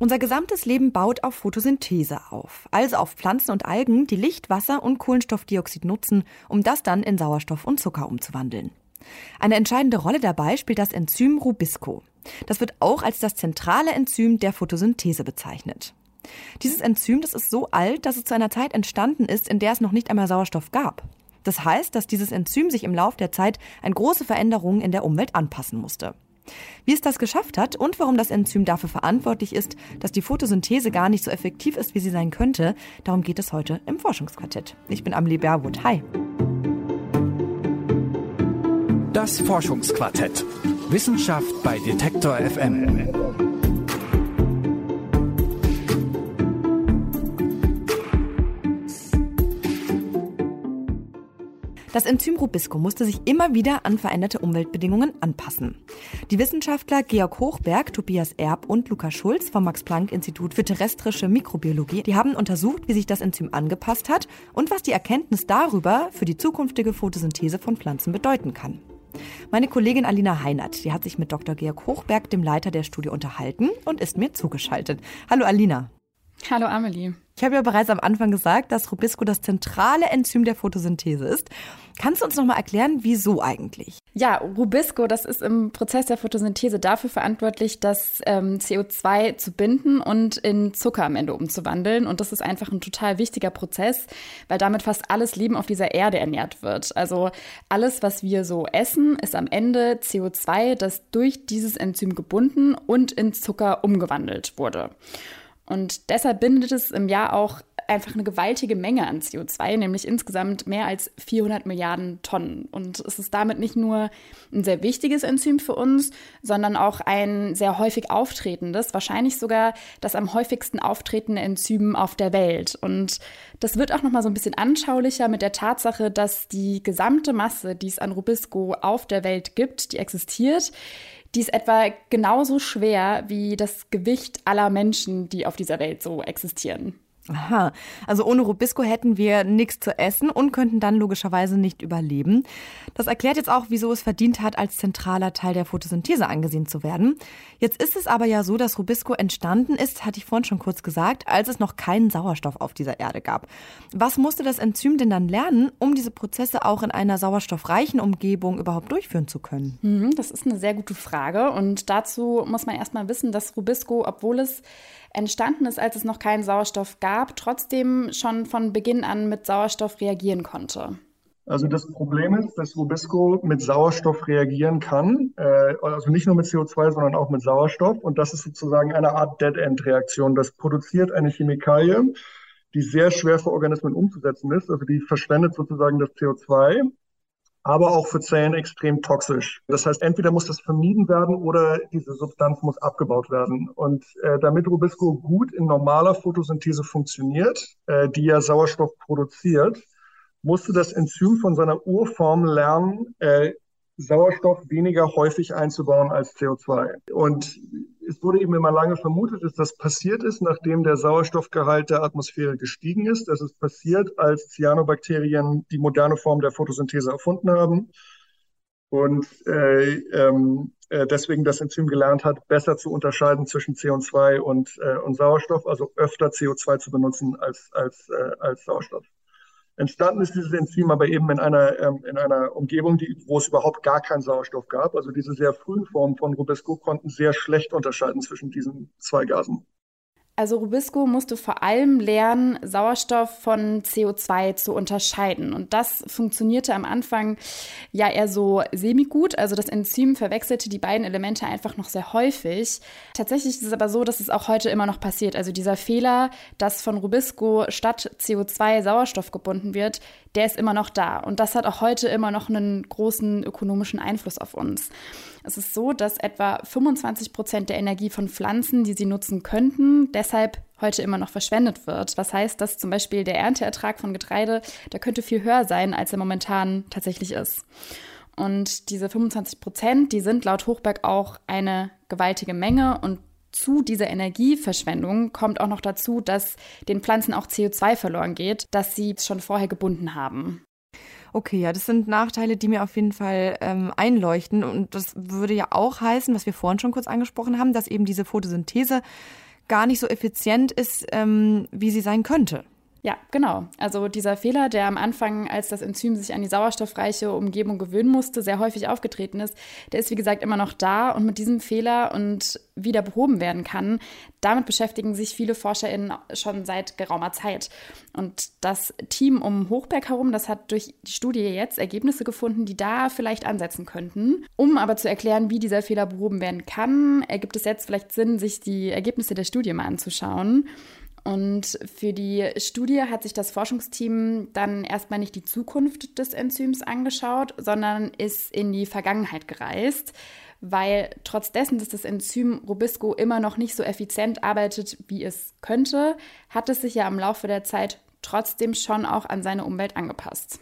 Unser gesamtes Leben baut auf Photosynthese auf, also auf Pflanzen und Algen, die Licht, Wasser und Kohlenstoffdioxid nutzen, um das dann in Sauerstoff und Zucker umzuwandeln. Eine entscheidende Rolle dabei spielt das Enzym Rubisco. Das wird auch als das zentrale Enzym der Photosynthese bezeichnet. Dieses Enzym, das ist so alt, dass es zu einer Zeit entstanden ist, in der es noch nicht einmal Sauerstoff gab. Das heißt, dass dieses Enzym sich im Laufe der Zeit an große Veränderungen in der Umwelt anpassen musste. Wie es das geschafft hat und warum das Enzym dafür verantwortlich ist, dass die Photosynthese gar nicht so effektiv ist, wie sie sein könnte, darum geht es heute im Forschungsquartett. Ich bin Amelie Berwood. Hi. Das Forschungsquartett. Wissenschaft bei Detektor FM. Das Enzym Rubisco musste sich immer wieder an veränderte Umweltbedingungen anpassen. Die Wissenschaftler Georg Hochberg, Tobias Erb und Lukas Schulz vom Max-Planck-Institut für terrestrische Mikrobiologie, die haben untersucht, wie sich das Enzym angepasst hat und was die Erkenntnis darüber für die zukünftige Photosynthese von Pflanzen bedeuten kann. Meine Kollegin Alina Heinert, die hat sich mit Dr. Georg Hochberg, dem Leiter der Studie, unterhalten und ist mir zugeschaltet. Hallo Alina. Hallo Amelie. Ich habe ja bereits am Anfang gesagt, dass Rubisco das zentrale Enzym der Photosynthese ist. Kannst du uns nochmal erklären, wieso eigentlich? Ja, Rubisco, das ist im Prozess der Photosynthese dafür verantwortlich, das CO2 zu binden und in Zucker am Ende umzuwandeln. Und das ist einfach ein total wichtiger Prozess, weil damit fast alles Leben auf dieser Erde ernährt wird. Also alles, was wir so essen, ist am Ende CO2, das durch dieses Enzym gebunden und in Zucker umgewandelt wurde. Und deshalb bindet es im Jahr auch einfach eine gewaltige Menge an CO2, nämlich insgesamt mehr als 400 Milliarden Tonnen. Und es ist damit nicht nur ein sehr wichtiges Enzym für uns, sondern auch ein sehr häufig auftretendes, wahrscheinlich sogar das am häufigsten auftretende Enzym auf der Welt. Und das wird auch nochmal so ein bisschen anschaulicher mit der Tatsache, dass die gesamte Masse, die es an Rubisco auf der Welt gibt, die existiert, die ist etwa genauso schwer wie das Gewicht aller Menschen, die auf dieser Welt so existieren. Aha, also ohne Rubisco hätten wir nichts zu essen und könnten dann logischerweise nicht überleben. Das erklärt jetzt auch, wieso es verdient hat, als zentraler Teil der Photosynthese angesehen zu werden. Jetzt ist es aber ja so, dass Rubisco entstanden ist, hatte ich vorhin schon kurz gesagt, als es noch keinen Sauerstoff auf dieser Erde gab. Was musste das Enzym denn dann lernen, um diese Prozesse auch in einer sauerstoffreichen Umgebung überhaupt durchführen zu können? Das ist eine sehr gute Frage und dazu muss man erstmal wissen, dass Rubisco, obwohl es entstanden ist, als es noch keinen Sauerstoff gab, trotzdem schon von Beginn an mit Sauerstoff reagieren konnte. Also das Problem ist, dass Rubisco mit Sauerstoff reagieren kann, also nicht nur mit CO2, sondern auch mit Sauerstoff. Und das ist sozusagen eine Art Dead-End-Reaktion. Das produziert eine Chemikalie, die sehr schwer für Organismen umzusetzen ist. Also die verschwendet sozusagen das CO2, aber auch für Zellen extrem toxisch. Das heißt, entweder muss das vermieden werden oder diese Substanz muss abgebaut werden. Und damit Rubisco gut in normaler Photosynthese funktioniert, die ja Sauerstoff produziert, musste das Enzym von seiner Urform lernen, Sauerstoff weniger häufig einzubauen als CO2. Und es wurde eben immer lange vermutet, dass das passiert ist, nachdem der Sauerstoffgehalt der Atmosphäre gestiegen ist. Das ist passiert, als Cyanobakterien die moderne Form der Photosynthese erfunden haben und deswegen das Enzym gelernt hat, besser zu unterscheiden zwischen CO2 und Sauerstoff, also öfter CO2 zu benutzen als Sauerstoff. Entstanden ist dieses Enzym aber eben in einer Umgebung, wo es überhaupt gar keinen Sauerstoff gab. Also diese sehr frühen Formen von Rubisco konnten sehr schlecht unterscheiden zwischen diesen zwei Gasen. Also Rubisco musste vor allem lernen, Sauerstoff von CO2 zu unterscheiden. Und das funktionierte am Anfang ja eher so semi-gut. Also das Enzym verwechselte die beiden Elemente einfach noch sehr häufig. Tatsächlich ist es aber so, dass es auch heute immer noch passiert. Also dieser Fehler, dass von Rubisco statt CO2 Sauerstoff gebunden wird, der ist immer noch da. Und das hat auch heute immer noch einen großen ökonomischen Einfluss auf uns. Es ist so, dass etwa 25% der Energie von Pflanzen, die sie nutzen könnten, deshalb heute immer noch verschwendet wird. Was heißt, dass zum Beispiel der Ernteertrag von Getreide, der könnte viel höher sein, als er momentan tatsächlich ist. Und diese 25%, die sind laut Hochberg auch eine gewaltige Menge. Und zu dieser Energieverschwendung kommt auch noch dazu, dass den Pflanzen auch CO2 verloren geht, das sie schon vorher gebunden haben. Okay, ja, das sind Nachteile, die mir auf jeden Fall einleuchten. Und das würde ja auch heißen, was wir vorhin schon kurz angesprochen haben, dass eben diese Photosynthese gar nicht so effizient ist, wie sie sein könnte. Ja, genau. Also dieser Fehler, der am Anfang, als das Enzym sich an die sauerstoffreiche Umgebung gewöhnen musste, sehr häufig aufgetreten ist, der ist wie gesagt immer noch da und mit diesem Fehler und wieder behoben werden kann, damit beschäftigen sich viele ForscherInnen schon seit geraumer Zeit. Und das Team um Hochberg herum, das hat durch die Studie jetzt Ergebnisse gefunden, die da vielleicht ansetzen könnten. Um aber zu erklären, wie dieser Fehler behoben werden kann, ergibt es jetzt vielleicht Sinn, sich die Ergebnisse der Studie mal anzuschauen. Und für die Studie hat sich das Forschungsteam dann erstmal nicht die Zukunft des Enzyms angeschaut, sondern ist in die Vergangenheit gereist, weil trotz dessen, dass das Enzym Rubisco immer noch nicht so effizient arbeitet, wie es könnte, hat es sich ja im Laufe der Zeit trotzdem schon auch an seine Umwelt angepasst.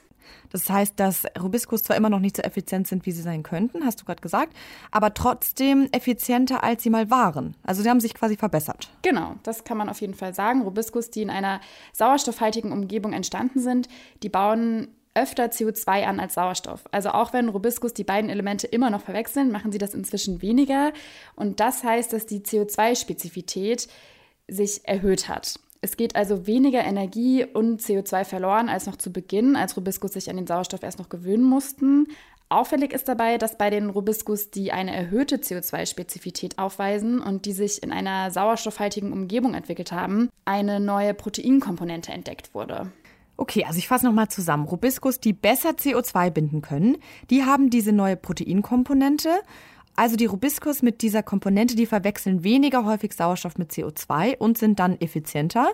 Das heißt, dass Rubiscos zwar immer noch nicht so effizient sind, wie sie sein könnten, hast du gerade gesagt, aber trotzdem effizienter, als sie mal waren. Also sie haben sich quasi verbessert. Genau, das kann man auf jeden Fall sagen. Rubiscos, die in einer sauerstoffhaltigen Umgebung entstanden sind, die bauen öfter CO2 an als Sauerstoff. Also auch wenn Rubiscos die beiden Elemente immer noch verwechseln, machen sie das inzwischen weniger. Und das heißt, dass die CO2-Spezifität sich erhöht hat. Es geht also weniger Energie und CO2 verloren als noch zu Beginn, als Rubiscos sich an den Sauerstoff erst noch gewöhnen mussten. Auffällig ist dabei, dass bei den Rubiscos, die eine erhöhte CO2-Spezifität aufweisen und die sich in einer sauerstoffhaltigen Umgebung entwickelt haben, eine neue Proteinkomponente entdeckt wurde. Okay, also ich fasse nochmal zusammen. Rubiscos, die besser CO2 binden können, die haben diese neue Proteinkomponente. Also die Rubiscos mit dieser Komponente, die verwechseln weniger häufig Sauerstoff mit CO2 und sind dann effizienter.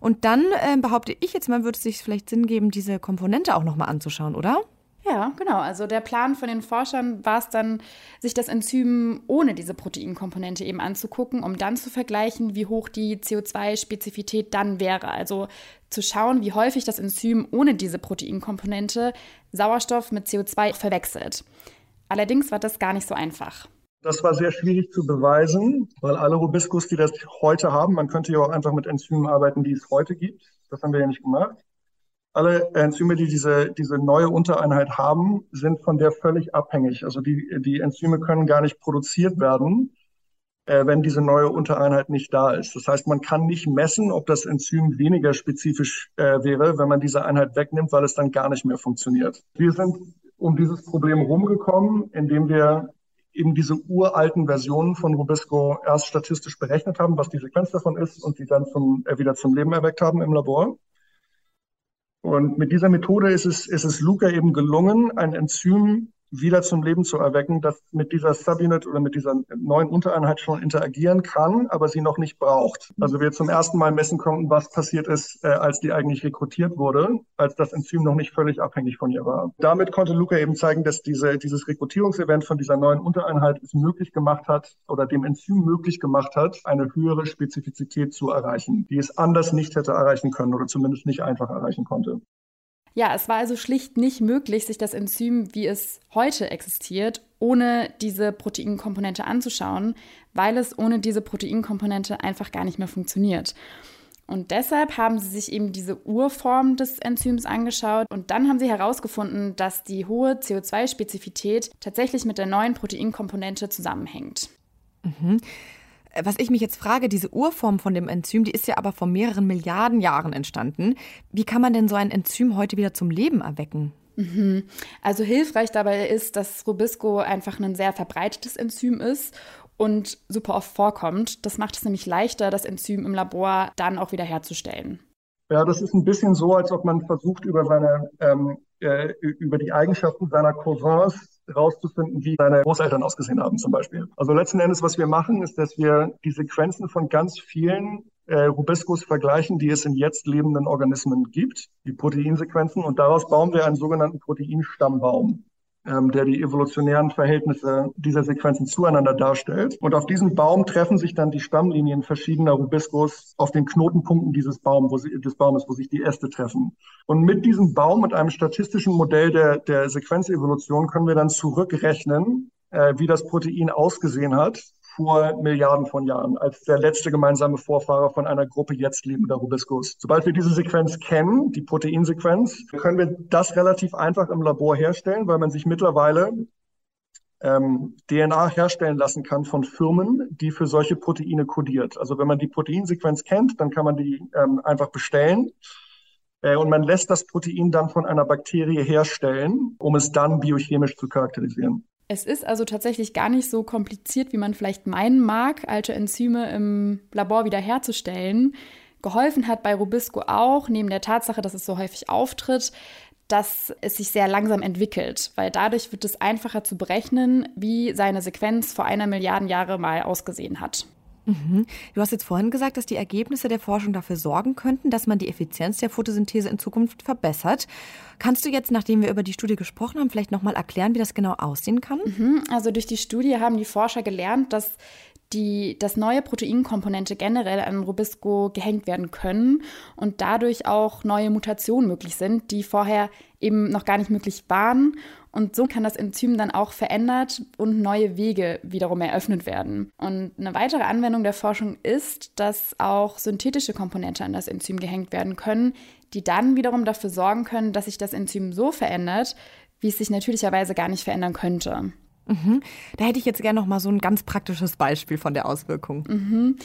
Und dann behaupte ich jetzt mal, würde es sich vielleicht Sinn geben, diese Komponente auch nochmal anzuschauen, oder? Ja, genau. Also der Plan von den Forschern war es dann, sich das Enzym ohne diese Proteinkomponente eben anzugucken, um dann zu vergleichen, wie hoch die CO2-Spezifität dann wäre. Also zu schauen, wie häufig das Enzym ohne diese Proteinkomponente Sauerstoff mit CO2 verwechselt. Allerdings war das gar nicht so einfach. Das war sehr schwierig zu beweisen, weil alle Rubiscos, die das heute haben, man könnte ja auch einfach mit Enzymen arbeiten, die es heute gibt. Das haben wir ja nicht gemacht. Alle Enzyme, die diese neue Untereinheit haben, sind von der völlig abhängig. Also die Enzyme können gar nicht produziert werden, wenn diese neue Untereinheit nicht da ist. Das heißt, man kann nicht messen, ob das Enzym weniger spezifisch wäre, wenn man diese Einheit wegnimmt, weil es dann gar nicht mehr funktioniert. Wir sind um dieses Problem rumgekommen, indem wir eben diese uralten Versionen von Rubisco erst statistisch berechnet haben, was die Sequenz davon ist, und die dann wieder zum Leben erweckt haben im Labor. Und mit dieser Methode ist es Luca eben gelungen, ein Enzym wieder zum Leben zu erwecken, das mit dieser Subunit oder mit dieser neuen Untereinheit schon interagieren kann, aber sie noch nicht braucht. Also wir zum ersten Mal messen konnten, was passiert ist, als die eigentlich rekrutiert wurde, als das Enzym noch nicht völlig abhängig von ihr war. Damit konnte Luca eben zeigen, dass dieses Rekrutierungsevent von dieser neuen Untereinheit es möglich gemacht hat oder dem Enzym möglich gemacht hat, eine höhere Spezifizität zu erreichen, die es anders nicht hätte erreichen können oder zumindest nicht einfach erreichen konnte. Ja, es war also schlicht nicht möglich, sich das Enzym, wie es heute existiert, ohne diese Proteinkomponente anzuschauen, weil es ohne diese Proteinkomponente einfach gar nicht mehr funktioniert. Und deshalb haben sie sich eben diese Urform des Enzyms angeschaut und dann haben sie herausgefunden, dass die hohe CO2-Spezifität tatsächlich mit der neuen Proteinkomponente zusammenhängt. Mhm. Was ich mich jetzt frage, diese Urform von dem Enzym, die ist ja aber vor mehreren Milliarden Jahren entstanden. Wie kann man denn so ein Enzym heute wieder zum Leben erwecken? Also hilfreich dabei ist, dass Rubisco einfach ein sehr verbreitetes Enzym ist und super oft vorkommt. Das macht es nämlich leichter, das Enzym im Labor dann auch wieder herzustellen. Ja, das ist ein bisschen so, als ob man versucht, über die Eigenschaften seiner Cousins rauszufinden, wie seine Großeltern ausgesehen haben zum Beispiel. Also letzten Endes, was wir machen, ist, dass wir die Sequenzen von ganz vielen Rubiscos vergleichen, die es in jetzt lebenden Organismen gibt, die Proteinsequenzen, und daraus bauen wir einen sogenannten Proteinstammbaum, der die evolutionären Verhältnisse dieser Sequenzen zueinander darstellt. Und auf diesem Baum treffen sich dann die Stammlinien verschiedener Rubiscos auf den Knotenpunkten des Baumes, wo sich die Äste treffen. Und mit diesem Baum, mit einem statistischen Modell der Sequenzevolution, können wir dann zurückrechnen, wie das Protein ausgesehen hat vor Milliarden von Jahren, als der letzte gemeinsame Vorfahrer von einer Gruppe jetzt lebender Rubiscos. Sobald wir diese Sequenz kennen, die Proteinsequenz, können wir das relativ einfach im Labor herstellen, weil man sich mittlerweile DNA herstellen lassen kann von Firmen, die für solche Proteine kodiert. Also wenn man die Proteinsequenz kennt, dann kann man die einfach bestellen und man lässt das Protein dann von einer Bakterie herstellen, um es dann biochemisch zu charakterisieren. Es ist also tatsächlich gar nicht so kompliziert, wie man vielleicht meinen mag, alte Enzyme im Labor wieder herzustellen. Geholfen hat bei Rubisco auch, neben der Tatsache, dass es so häufig auftritt, dass es sich sehr langsam entwickelt, weil dadurch wird es einfacher zu berechnen, wie seine Sequenz vor 1 Milliarde Jahre mal ausgesehen hat. Mhm. Du hast jetzt vorhin gesagt, dass die Ergebnisse der Forschung dafür sorgen könnten, dass man die Effizienz der Photosynthese in Zukunft verbessert. Kannst du jetzt, nachdem wir über die Studie gesprochen haben, vielleicht nochmal erklären, wie das genau aussehen kann? Mhm. Also durch die Studie haben die Forscher gelernt, dass neue Proteinkomponente generell an Rubisco gehängt werden können und dadurch auch neue Mutationen möglich sind, die vorher eben noch gar nicht möglich waren. Und so kann das Enzym dann auch verändert und neue Wege wiederum eröffnet werden. Und eine weitere Anwendung der Forschung ist, dass auch synthetische Komponente an das Enzym gehängt werden können, die dann wiederum dafür sorgen können, dass sich das Enzym so verändert, wie es sich natürlicherweise gar nicht verändern könnte. Mhm. Da hätte ich jetzt gerne noch mal so ein ganz praktisches Beispiel von der Auswirkung. Mhm.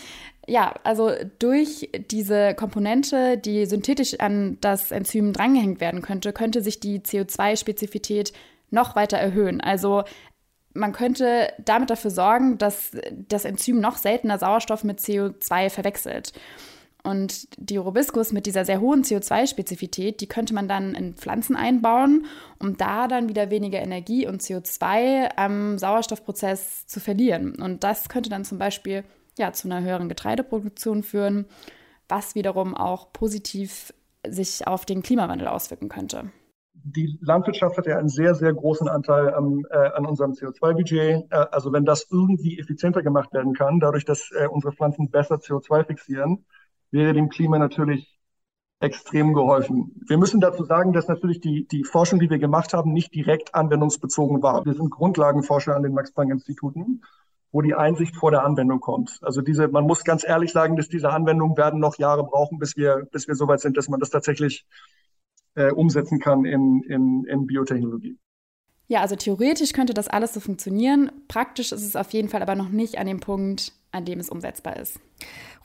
Ja, also durch diese Komponente, die synthetisch an das Enzym drangehängt werden könnte, könnte sich die CO2-Spezifität noch weiter erhöhen. Also man könnte damit dafür sorgen, dass das Enzym noch seltener Sauerstoff mit CO2 verwechselt. Und die Rubiscos mit dieser sehr hohen CO2-Spezifität, die könnte man dann in Pflanzen einbauen, um da dann wieder weniger Energie und CO2 am Sauerstoffprozess zu verlieren. Und das könnte dann zum Beispiel ja, zu einer höheren Getreideproduktion führen, was wiederum auch positiv sich auf den Klimawandel auswirken könnte. Die Landwirtschaft hat ja einen sehr, sehr großen Anteil an unserem CO2-Budget. Also wenn das irgendwie effizienter gemacht werden kann, dadurch, dass unsere Pflanzen besser CO2 fixieren, wäre dem Klima natürlich extrem geholfen. Wir müssen dazu sagen, dass natürlich die Forschung, die wir gemacht haben, nicht direkt anwendungsbezogen war. Wir sind Grundlagenforscher an den Max-Planck-Instituten, wo die Einsicht vor der Anwendung kommt. Also man muss ganz ehrlich sagen, dass diese Anwendungen werden noch Jahre brauchen, bis wir so weit sind, dass man das tatsächlich umsetzen kann in Biotechnologie. Ja, also theoretisch könnte das alles so funktionieren. Praktisch ist es auf jeden Fall aber noch nicht an dem Punkt, an dem es umsetzbar ist.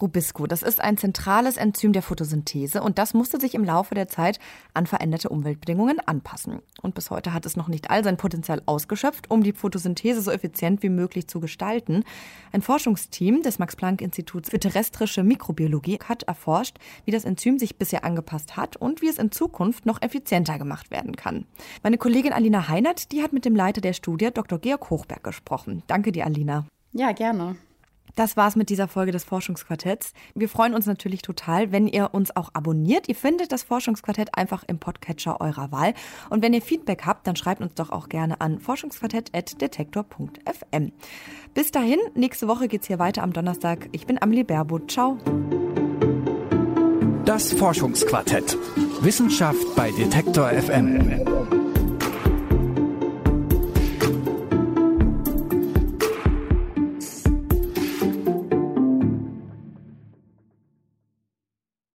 Rubisco, das ist ein zentrales Enzym der Photosynthese und das musste sich im Laufe der Zeit an veränderte Umweltbedingungen anpassen. Und bis heute hat es noch nicht all sein Potenzial ausgeschöpft, um die Photosynthese so effizient wie möglich zu gestalten. Ein Forschungsteam des Max-Planck-Instituts für terrestrische Mikrobiologie hat erforscht, wie das Enzym sich bisher angepasst hat und wie es in Zukunft noch effizienter gemacht werden kann. Meine Kollegin Alina Heinert, die hat mit dem Leiter der Studie, Dr. Georg Hochberg, gesprochen. Danke dir, Alina. Ja, gerne. Das war's mit dieser Folge des Forschungsquartetts. Wir freuen uns natürlich total, wenn ihr uns auch abonniert. Ihr findet das Forschungsquartett einfach im Podcatcher eurer Wahl. Und wenn ihr Feedback habt, dann schreibt uns doch auch gerne an forschungsquartett@detektor.fm. Bis dahin, nächste Woche geht's hier weiter am Donnerstag. Ich bin Amelie Berwood. Ciao. Das Forschungsquartett. Wissenschaft bei Detektor FM.